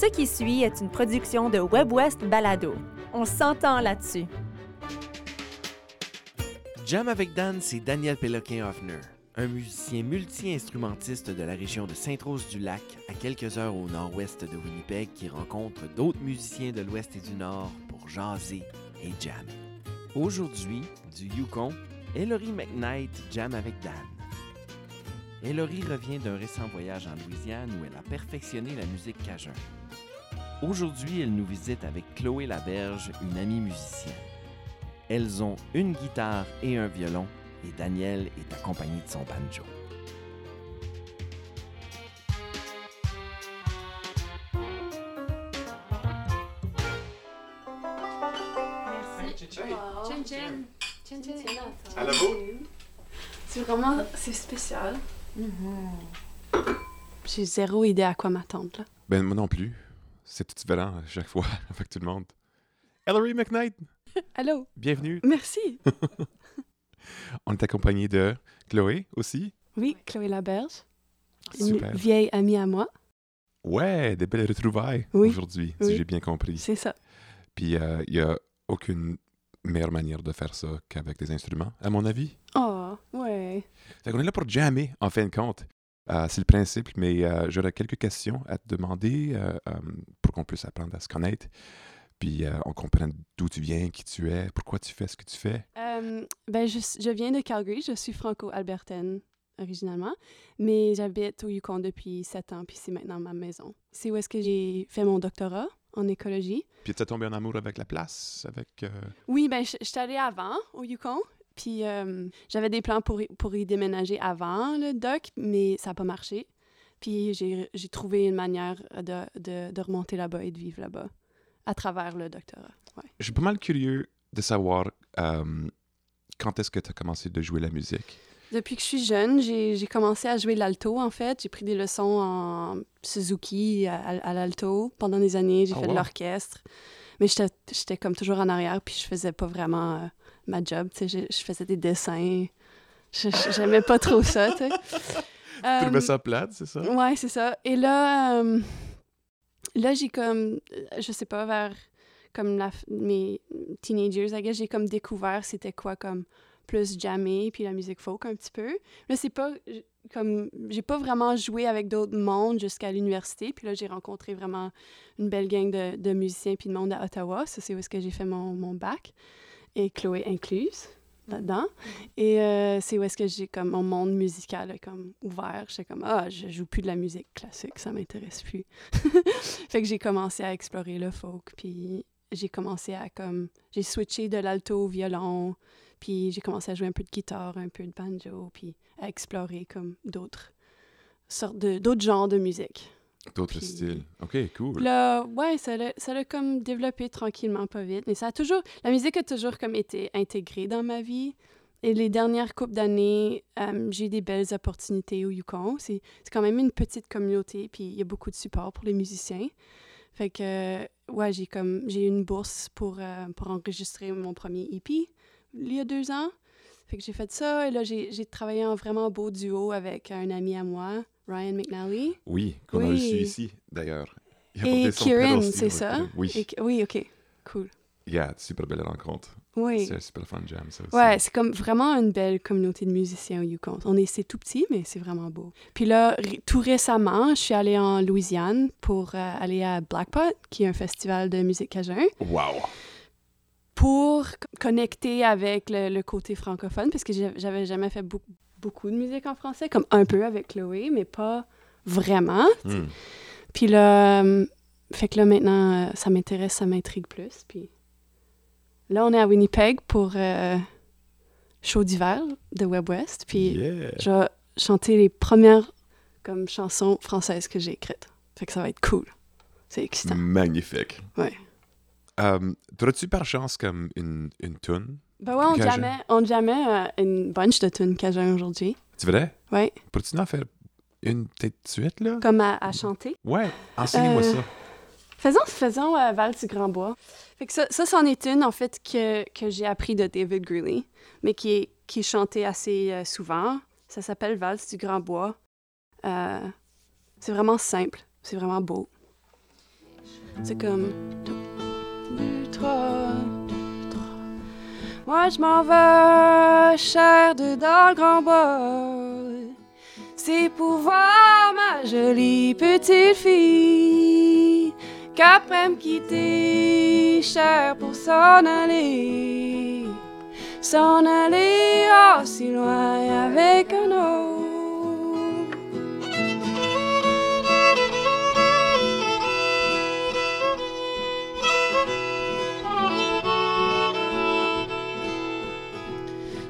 Ce qui suit est une production de WebOuest Balado. On s'entend là-dessus. Jam avec Dan, c'est Daniel Péloquin-Hoffner, un musicien multi-instrumentiste de la région de Sainte-Rose-du-Lac, à quelques heures au nord-ouest de Winnipeg, qui rencontre d'autres musiciens de l'ouest et du nord pour jaser et jammer. Aujourd'hui, du Yukon, Ellorie McKnight jam avec Dan. Ellorie revient d'un récent voyage en Louisiane où elle a perfectionné la musique cajun. Aujourd'hui, elle nous visite avec Chloé Laberge, une amie musicienne. Elles ont une guitare et un violon, et Daniel est accompagné de son banjo. Merci. Tchin-tchin. Tchin-tchin. À la boue. C'est vraiment, c'est spécial. Mm-hmm. J'ai zéro idée à quoi m'attendre, là. Ben, moi non plus. C'est tout différent à chaque fois avec tout le monde. Ellorie McKnight! Allô! Bienvenue! Merci! On est accompagné de Chloé aussi. Oui, Chloé Laberge. Super. Une vieille amie à moi. Ouais, des belles retrouvailles aujourd'hui, si j'ai bien compris. C'est ça. Puis il n'y a aucune meilleure manière de faire ça qu'avec des instruments, à mon avis. Oh, ouais. Fait qu'on est là pour jammer, en fin de compte. C'est le principe, mais j'aurais quelques questions à te demander pour qu'on puisse apprendre à se connaître. Puis on comprend d'où tu viens, qui tu es, pourquoi tu fais ce que tu fais. Je viens de Calgary, je suis franco-albertaine originalement, mais j'habite au Yukon depuis 7 ans, puis c'est maintenant ma maison. C'est où est-ce que j'ai fait mon doctorat en écologie. Puis tu es tombée en amour avec la place, avec... Oui, j'étais allée avant au Yukon, puis j'avais des plans pour y déménager avant le doc, mais ça n'a pas marché. Puis j'ai trouvé une manière de remonter là-bas et de vivre là-bas. À travers le doctorat, ouais. Je suis pas mal curieux de savoir quand est-ce que tu as commencé de jouer la musique? Depuis que je suis jeune, j'ai commencé à jouer l'alto, en fait. J'ai pris des leçons en Suzuki à l'alto pendant des années. J'ai fait de l'orchestre. Mais j'étais comme toujours en arrière, puis je faisais pas vraiment ma job. Je faisais des dessins. J'aimais pas trop ça, tu sais. Tu trouvais ça plate, c'est ça? Ouais, c'est ça. Et là... Là, j'ai comme, je sais pas, vers comme mes teenagers, j'ai comme découvert c'était quoi comme plus jammer, puis la musique folk un petit peu. Là, c'est pas comme, j'ai pas vraiment joué avec d'autres mondes jusqu'à l'université, puis là, j'ai rencontré vraiment une belle gang de musiciens puis de monde à Ottawa. Ça, c'est où est-ce que j'ai fait mon bac, et Chloé incluse là-dedans. Et c'est où est-ce que j'ai comme mon monde musical comme ouvert. J'étais comme, je joue plus de la musique classique, ça m'intéresse plus. Fait que j'ai commencé à explorer le folk, puis j'ai commencé à comme... J'ai switché de l'alto au violon, puis j'ai commencé à jouer un peu de guitare, un peu de banjo, puis à explorer comme d'autres sortes d'autres genres de musique. D'autres styles. OK, cool. Là, ouais, ça l'a comme développé tranquillement, pas vite. Mais ça a toujours... La musique a toujours comme été intégrée dans ma vie. Et les dernières coupes d'années, j'ai eu des belles opportunités au Yukon. C'est quand même une petite communauté, puis il y a beaucoup de support pour les musiciens. Fait que, j'ai eu une bourse pour enregistrer mon premier EP il y a 2 ans. Fait que j'ai fait ça, et là, j'ai travaillé en vraiment beau duo avec un ami à moi, Ryan McNally. Oui, qu'on a reçu ici, d'ailleurs. Et Kieran, c'est ça? Oui. Oui, OK. Cool. Yeah, super belle rencontre. Oui. C'est un super fun jam, ça aussi. Ouais, c'est comme vraiment une belle communauté de musiciens au Yukon. C'est tout petit, mais c'est vraiment beau. Puis là, tout récemment, je suis allée en Louisiane pour aller à Blackpot, qui est un festival de musique cajun. Wow! Pour connecter avec le côté francophone, parce que j'avais jamais fait beaucoup de musique en français, comme un peu avec Chloé, mais pas vraiment. Mm. Puis là, fait que là, maintenant, ça m'intéresse, ça m'intrigue plus. Puis là, on est à Winnipeg pour Chaud'hiver de WebOuest, puis je vais chanter les premières comme chansons françaises que j'ai écrites. Fait que ça va être cool. C'est excitant. Magnifique. Ouais. T'aurais-tu par chance comme une toune? Ben ouais, on jamais une bunch de tunes cajun aujourd'hui. Tu vrai? Oui. Pourrais-tu en faire une peut-être suite, là? Comme à chanter? Ouais, enseigne-moi ça. Faisons Valse du Grand Bois. Fait que ça, c'en est une, en fait, que j'ai appris de David Greeley, mais qui est chantée assez souvent. Ça s'appelle Valse du Grand Bois. C'est vraiment simple, c'est vraiment beau. C'est comme... deux, trois. Moi, je m'en vais, cher de dans le grand bois. C'est pour voir ma jolie petite fille qu'après me quitter, cher pour s'en aller. S'en aller aussi loin avec un autre.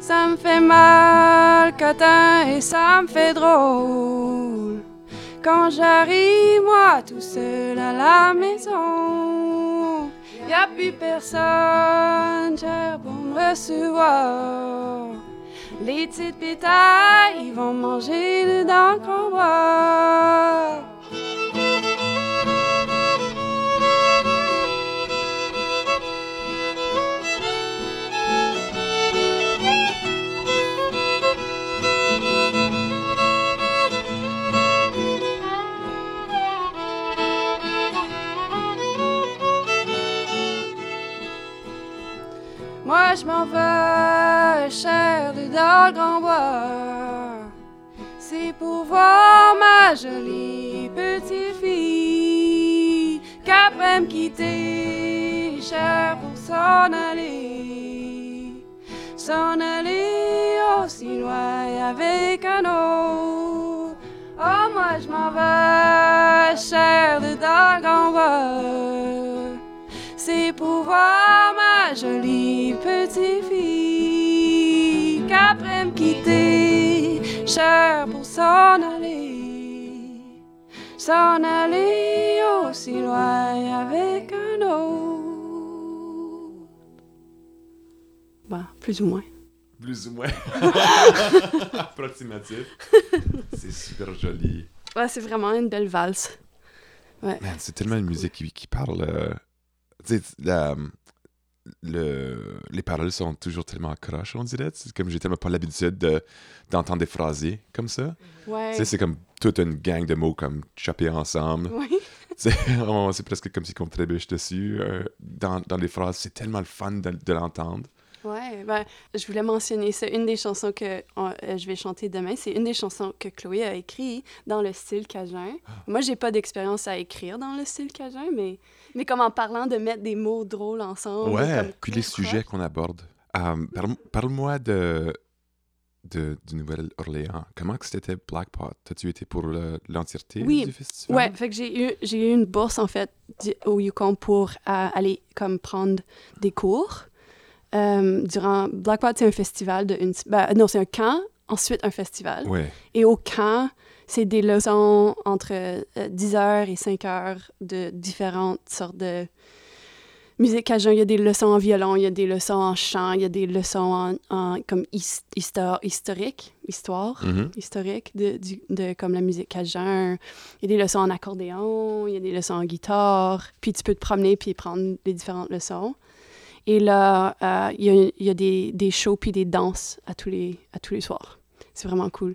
Ça me fait mal, cotin, et ça me fait drôle quand j'arrive, moi, tout seul à la maison. Y'a plus personne, cher, pour me recevoir. Les petites pétailles, ils vont manger dedans qu'on boit. Moi, je m'en vais, cher, dans le grand bois. C'est pour voir ma jolie petite fille qu'après me quitter, cher, pour s'en aller. S'en aller aussi loin avec un autre. Oh, moi, je m'en vais, cher, dans le grand bois. C'est pour voir ma jolie petite fille qu'après me quitter, cher pour s'en aller aussi loin avec un autre. Bah, plus ou moins. Plus ou moins. Approximatif. C'est super joli. Ouais, c'est vraiment une belle valse. Ouais. Man, c'est tellement une musique qui parle... les paroles sont toujours tellement croches, on dirait. C'est comme j'ai tellement pas l'habitude d'entendre des phrasiers comme ça. Ouais. C'est comme toute une gang de mots comme chopés ensemble. Oui. C'est presque comme si on trébuche dessus. Dans les phrases, c'est tellement le fun de l'entendre. Ouais, ben, je voulais mentionner, c'est une des chansons que je vais chanter demain. C'est une des chansons que Chloé a écrites dans le style cajun. Ah. Moi, j'ai pas d'expérience à écrire dans le style cajun, mais comme en parlant de mettre des mots drôles ensemble. Ouais, puis les sujets qu'on aborde. Parle-moi de Nouvelle-Orléans. Comment que c'était Blackpot? As-tu été pour l'entièreté du festival? Oui, fait que j'ai eu une bourse, en fait, au Yukon pour aller comme prendre des cours. Durant Blackpot, c'est un festival c'est un camp, ensuite un festival. Ouais. Et au camp, c'est des leçons entre 10h et 5h de différentes sortes de musique cajun. Il y a des leçons en violon, il y a des leçons en chant, il y a des leçons en comme historique de comme la musique cajun. Il y a des leçons en accordéon, il y a des leçons en guitare. Puis tu peux te promener puis prendre les différentes leçons. Et là, il y a des shows puis des danses à tous les soirs. C'est vraiment cool.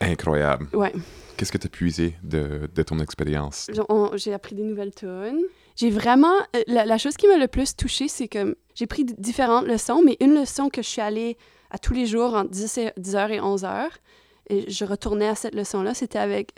Incroyable. Ouais. Qu'est-ce que tu as puisé de ton expérience? J'ai appris des nouvelles tunes. J'ai vraiment... La chose qui m'a le plus touchée, c'est que j'ai pris différentes leçons, mais une leçon que je suis allée à tous les jours entre 10h et 11h, et je retournais à cette leçon-là, c'était avec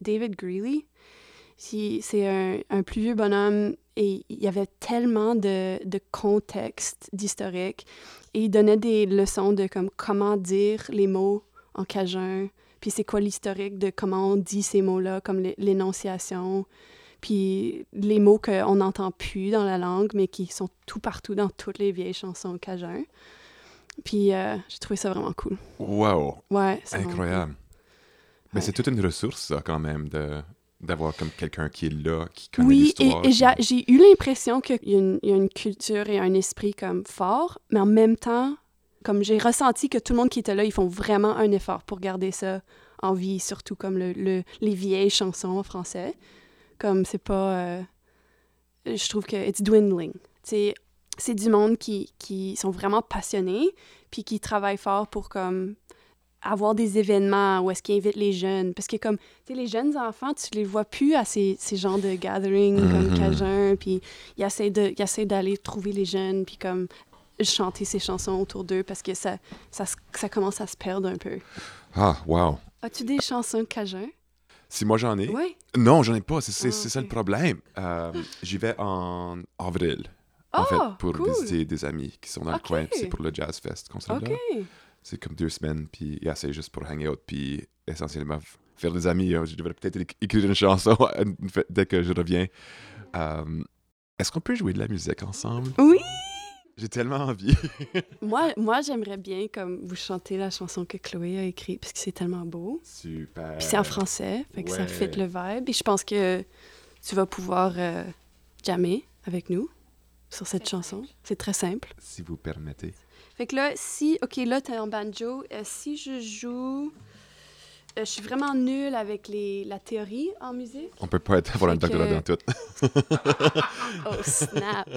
David Greeley. C'est un plus vieux bonhomme... Et il y avait tellement de contexte, d'historique. Et il donnait des leçons de comme, comment dire les mots en cajun. Puis c'est quoi l'historique de comment on dit ces mots-là, comme l'énonciation. Puis les mots qu'on n'entend plus dans la langue, mais qui sont tout partout dans toutes les vieilles chansons cajun. Puis j'ai trouvé ça vraiment cool. Wow! Ouais, c'est incroyable. Cool. Mais ouais. C'est toute une ressource, ça, quand même, d'avoir comme quelqu'un qui est là, qui connaît l'histoire. Oui, et j'ai eu l'impression qu'il y a une culture et un esprit comme fort, mais en même temps, comme j'ai ressenti que tout le monde qui était là, ils font vraiment un effort pour garder ça en vie, surtout comme les vieilles chansons en français. Comme c'est pas... je trouve que it's dwindling. C'est du monde qui sont vraiment passionnés puis qui travaillent fort pour comme avoir des événements où est-ce qu'ils invitent les jeunes. Parce que comme, tu sais, les jeunes enfants, tu les vois plus à ces genres de gatherings comme Cajun, puis ils essaient d'aller trouver les jeunes, puis comme chanter ces chansons autour d'eux, parce que ça commence à se perdre un peu. Ah, wow! As-tu des chansons Cajun? Si moi j'en ai? Oui. Non, j'en ai pas, c'est ça le problème. J'y vais en avril, en fait, pour visiter des amis qui sont dans le coin, c'est pour le Jazz Fest qu'on s'en donne. C'est comme 2 semaines, puis c'est juste pour hang out, puis essentiellement faire des amis. Je devrais peut-être écrire une chanson dès que je reviens. Est-ce qu'on peut jouer de la musique ensemble? Oui! J'ai tellement envie. moi, j'aimerais bien comme vous chanter la chanson que Chloé a écrite, parce que c'est tellement beau. Super! Puis c'est en français, fait que ça fit le vibe. Et je pense que tu vas pouvoir jammer avec nous sur cette chanson. C'est très simple. Si vous permettez. Fait que là, là, t'es en banjo. Si je joue... je suis vraiment nulle avec la théorie en musique. On peut pas avoir un doctorat dans tout. Oh, snap!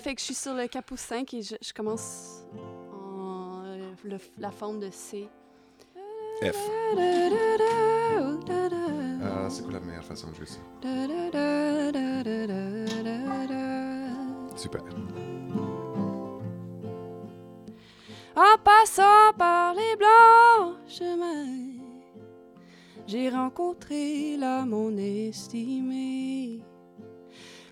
Fait que je suis sur le capoussin et je commence en la forme de C. F. C'est quoi la meilleure façon de jouer ça? Super. En passant par les blancs chemins, j'ai rencontré l'homme mon estimé,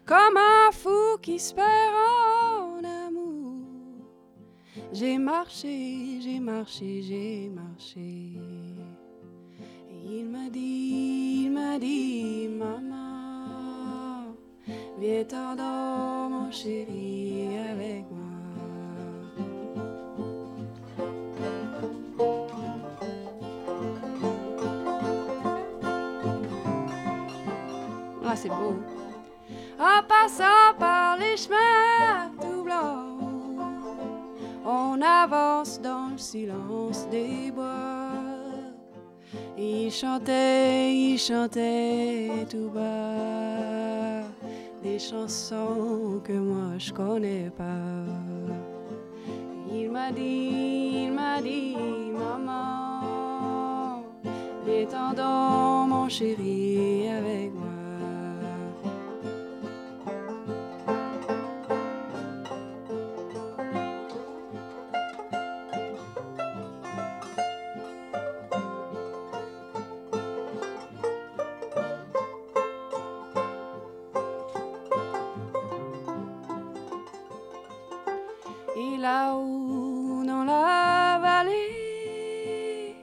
comme un fou qui se perd en amour. J'ai marché, j'ai marché, j'ai marché. Et il m'a dit, maman, viens t'endors mon chéri avec moi. Ah, c'est beau. En passant par les chemins tout blancs, on avance dans le silence des bois. Il chantait tout bas des chansons que moi je connais pas. Il m'a dit, maman, viens dans mon chéri avec moi. Là-haut dans la vallée,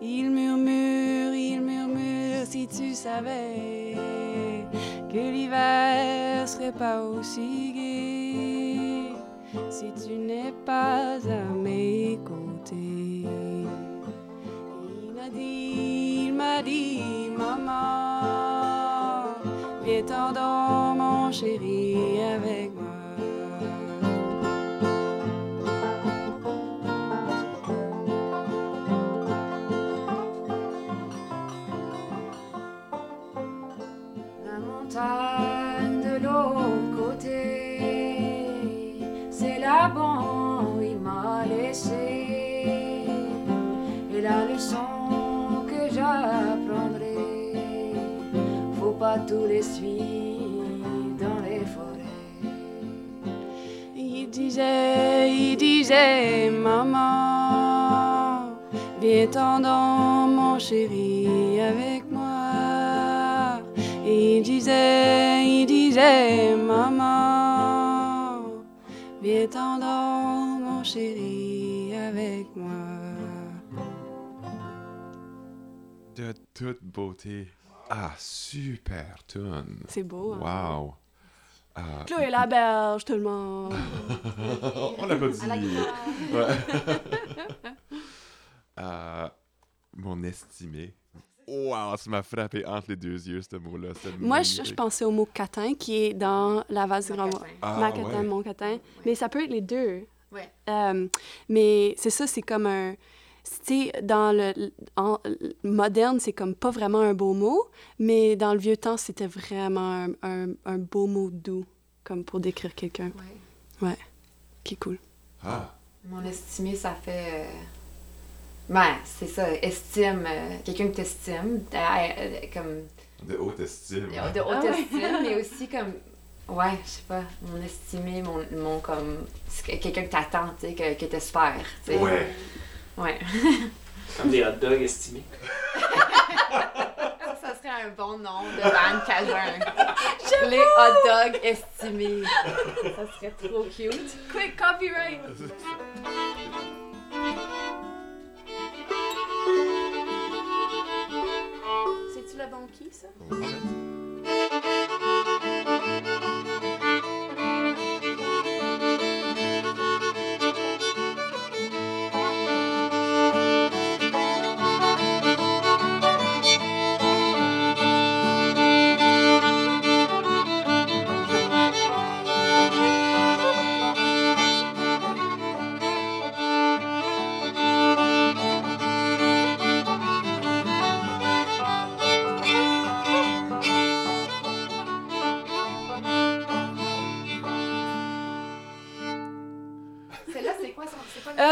il murmure, si tu savais que l'hiver serait pas aussi gai, si tu n'es pas à mes côtés. Il m'a dit, maman, viens t'endors mon chéri avec moi. De l'autre côté, c'est là-bas où il m'a laissé, et la leçon que j'apprendrai, faut pas tout les suivre dans les forêts. Il disait, maman, viens t'en dans mon chéri avec moi. Il disait, maman, viens t'endors mon chéri avec moi. De toute beauté. Ah, super tune. C'est beau, hein? Wow. Chloé Laberge, tout le monde. On l'a pas dit. Mon estimé. Wow, ça m'a frappé entre les deux yeux, ce mot-là. Moi, je pensais au mot « catin » qui est dans la vase grand-mère. Ma catin, mon catin. Ouais. Mais ça peut être les deux. Ouais. Mais c'est ça, c'est comme un... Tu sais, dans le moderne, c'est comme pas vraiment un beau mot, mais dans le vieux temps, c'était vraiment un beau mot doux, comme pour décrire quelqu'un. Ouais. Qui est cool. Ah. Mon estimé, ça fait... Ben, c'est ça, estime, quelqu'un que t'estimes, comme... De haute estime. Hein? De haute estime, mais aussi comme... Ouais, je sais pas, mon estimé, mon comme... C'est quelqu'un que t'attends, tu sais, que t'es super, tu sais. Ouais. Ouais. Comme des hot dogs estimés. Ça serait un bon nom de band cajun. Les hot dogs estimés. Ça serait trop cute. Quick, copyright! C'est-tu le bon qui, ça?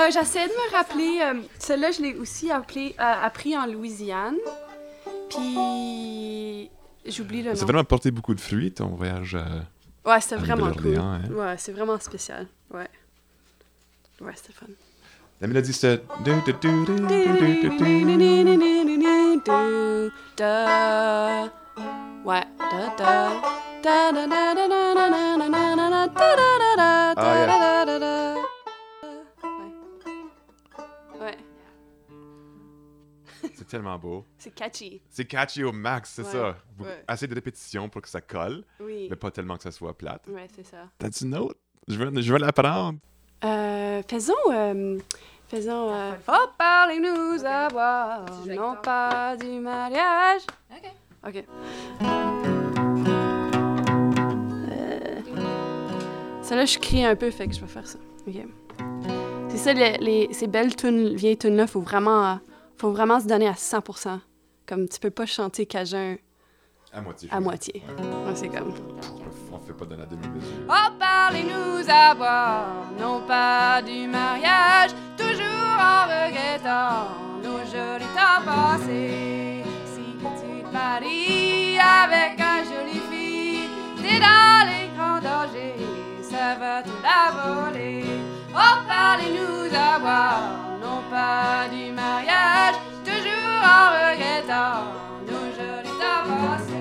J'essaie de me rappeler, celle-là je l'ai aussi appris en Louisiane, puis j'oublie le nom. Ça a vraiment porté beaucoup de fruits ton voyage ouais, c'était vraiment cool. Hein? Ouais, c'est vraiment spécial, ouais. Ouais, c'était fun. La mélodie c'est... Ouais. Ah, yeah. C'est tellement beau. C'est catchy. C'est catchy au max, c'est ça. Ouais. Assez de répétitions pour que ça colle, mais pas tellement que ça soit plate. Ouais, c'est ça. T'as-tu une autre? Je veux l'apprendre. Faisons... Oh, parlez-nous à boire, non pas du mariage. OK. Celle-là, je crie un peu, fait que je vais faire ça. OK. C'est ça, ces belles tunes, vieilles tunes-là, faut vraiment se donner à 100%. Comme, tu peux pas chanter cajun... À moitié. Ouais. C'est comme... On fait pas de la demi-mesure. Oh, parlez-nous à boire, non pas du mariage, toujours en regrettant nos jolis temps passés. Si tu te maries avec un joli fille, t'es dans les grands dangers, ça va tout la voler. Oh, parlez-nous à boire, non pas du mariage, toujours en regrettant nos jolis temps passés.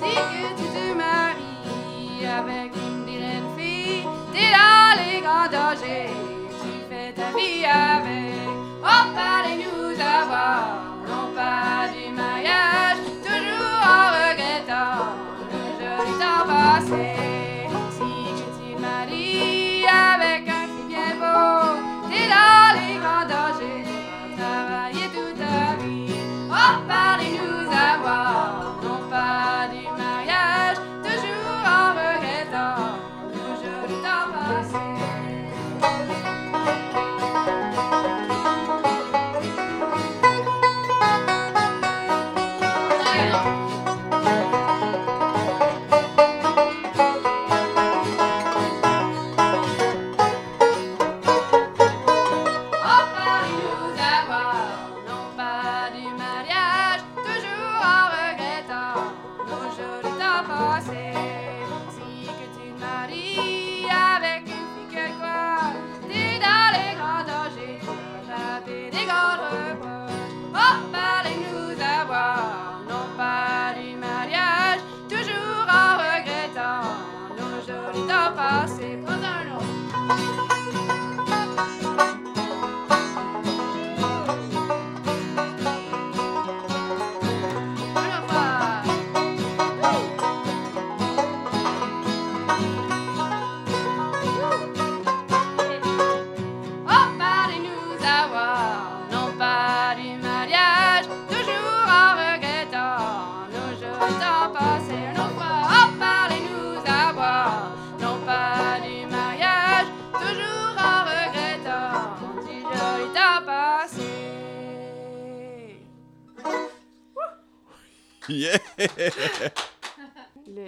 Si que tu te maries avec une vilaine fille, t'es dans les grands dangers, tu fais ta vie avec. Oh, parlez-nous à voir, non pas du mariage, toujours en regrettant le joli temps passé. Si tu te maries avec un fille bien beau, t'es dans les grands dangers, tu vas travailler toute ta vie. Oh, parlez-nous à voir, non pas du mariage, toujours en regrettant le joli temps passé.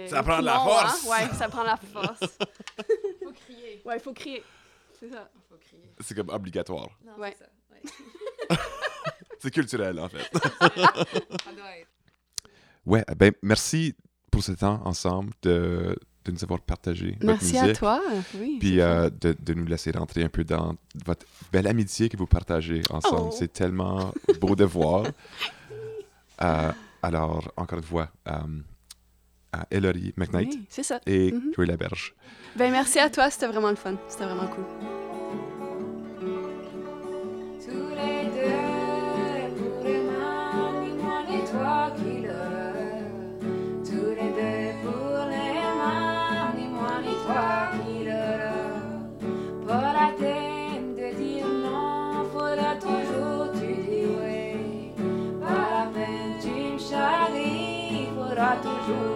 Ça prend de la force. Hein? Ouais, ça prend de la force. Faut crier. Ouais, faut crier. C'est ça. Faut crier. C'est comme obligatoire. Non, ouais. C'est ça. Ouais. C'est culturel, en fait. Ça doit être. Ouais, ben merci pour ce temps ensemble de nous avoir partagé votre musique. Merci à toi. Oui. Puis de nous laisser rentrer un peu dans votre belle amitié que vous partagez ensemble. Oh. C'est tellement beau de voir. Alors, encore une fois, à Ellorie McKnight, oui, c'est ça, et Chloé Laberge. Ben, merci à toi, c'était vraiment le fun. C'était vraiment cool. Tous les deux, pour les mains, ni moi ni toi qui le. Tous les deux, pour les mains, ni moi ni toi qui le. Pour la peine de dire non, faudra toujours tu dis oui. Pas la peine, tu me charries, faudra toujours.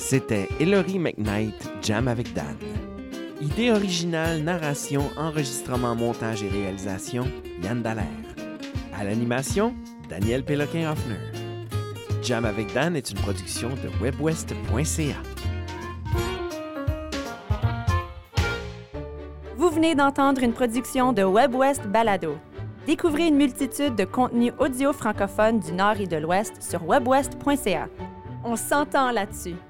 C'était Ellorie McKnight, Jam avec Dan. Idée originale, narration, enregistrement, montage et réalisation, Yann Dallaire. À l'animation, Daniel Péloquin-Hoffner. Jam avec Dan est une production de webwest.ca. Vous venez d'entendre une production de WebOuest Balado. Découvrez une multitude de contenus audio francophones du Nord et de l'Ouest sur webwest.ca. On s'entend là-dessus.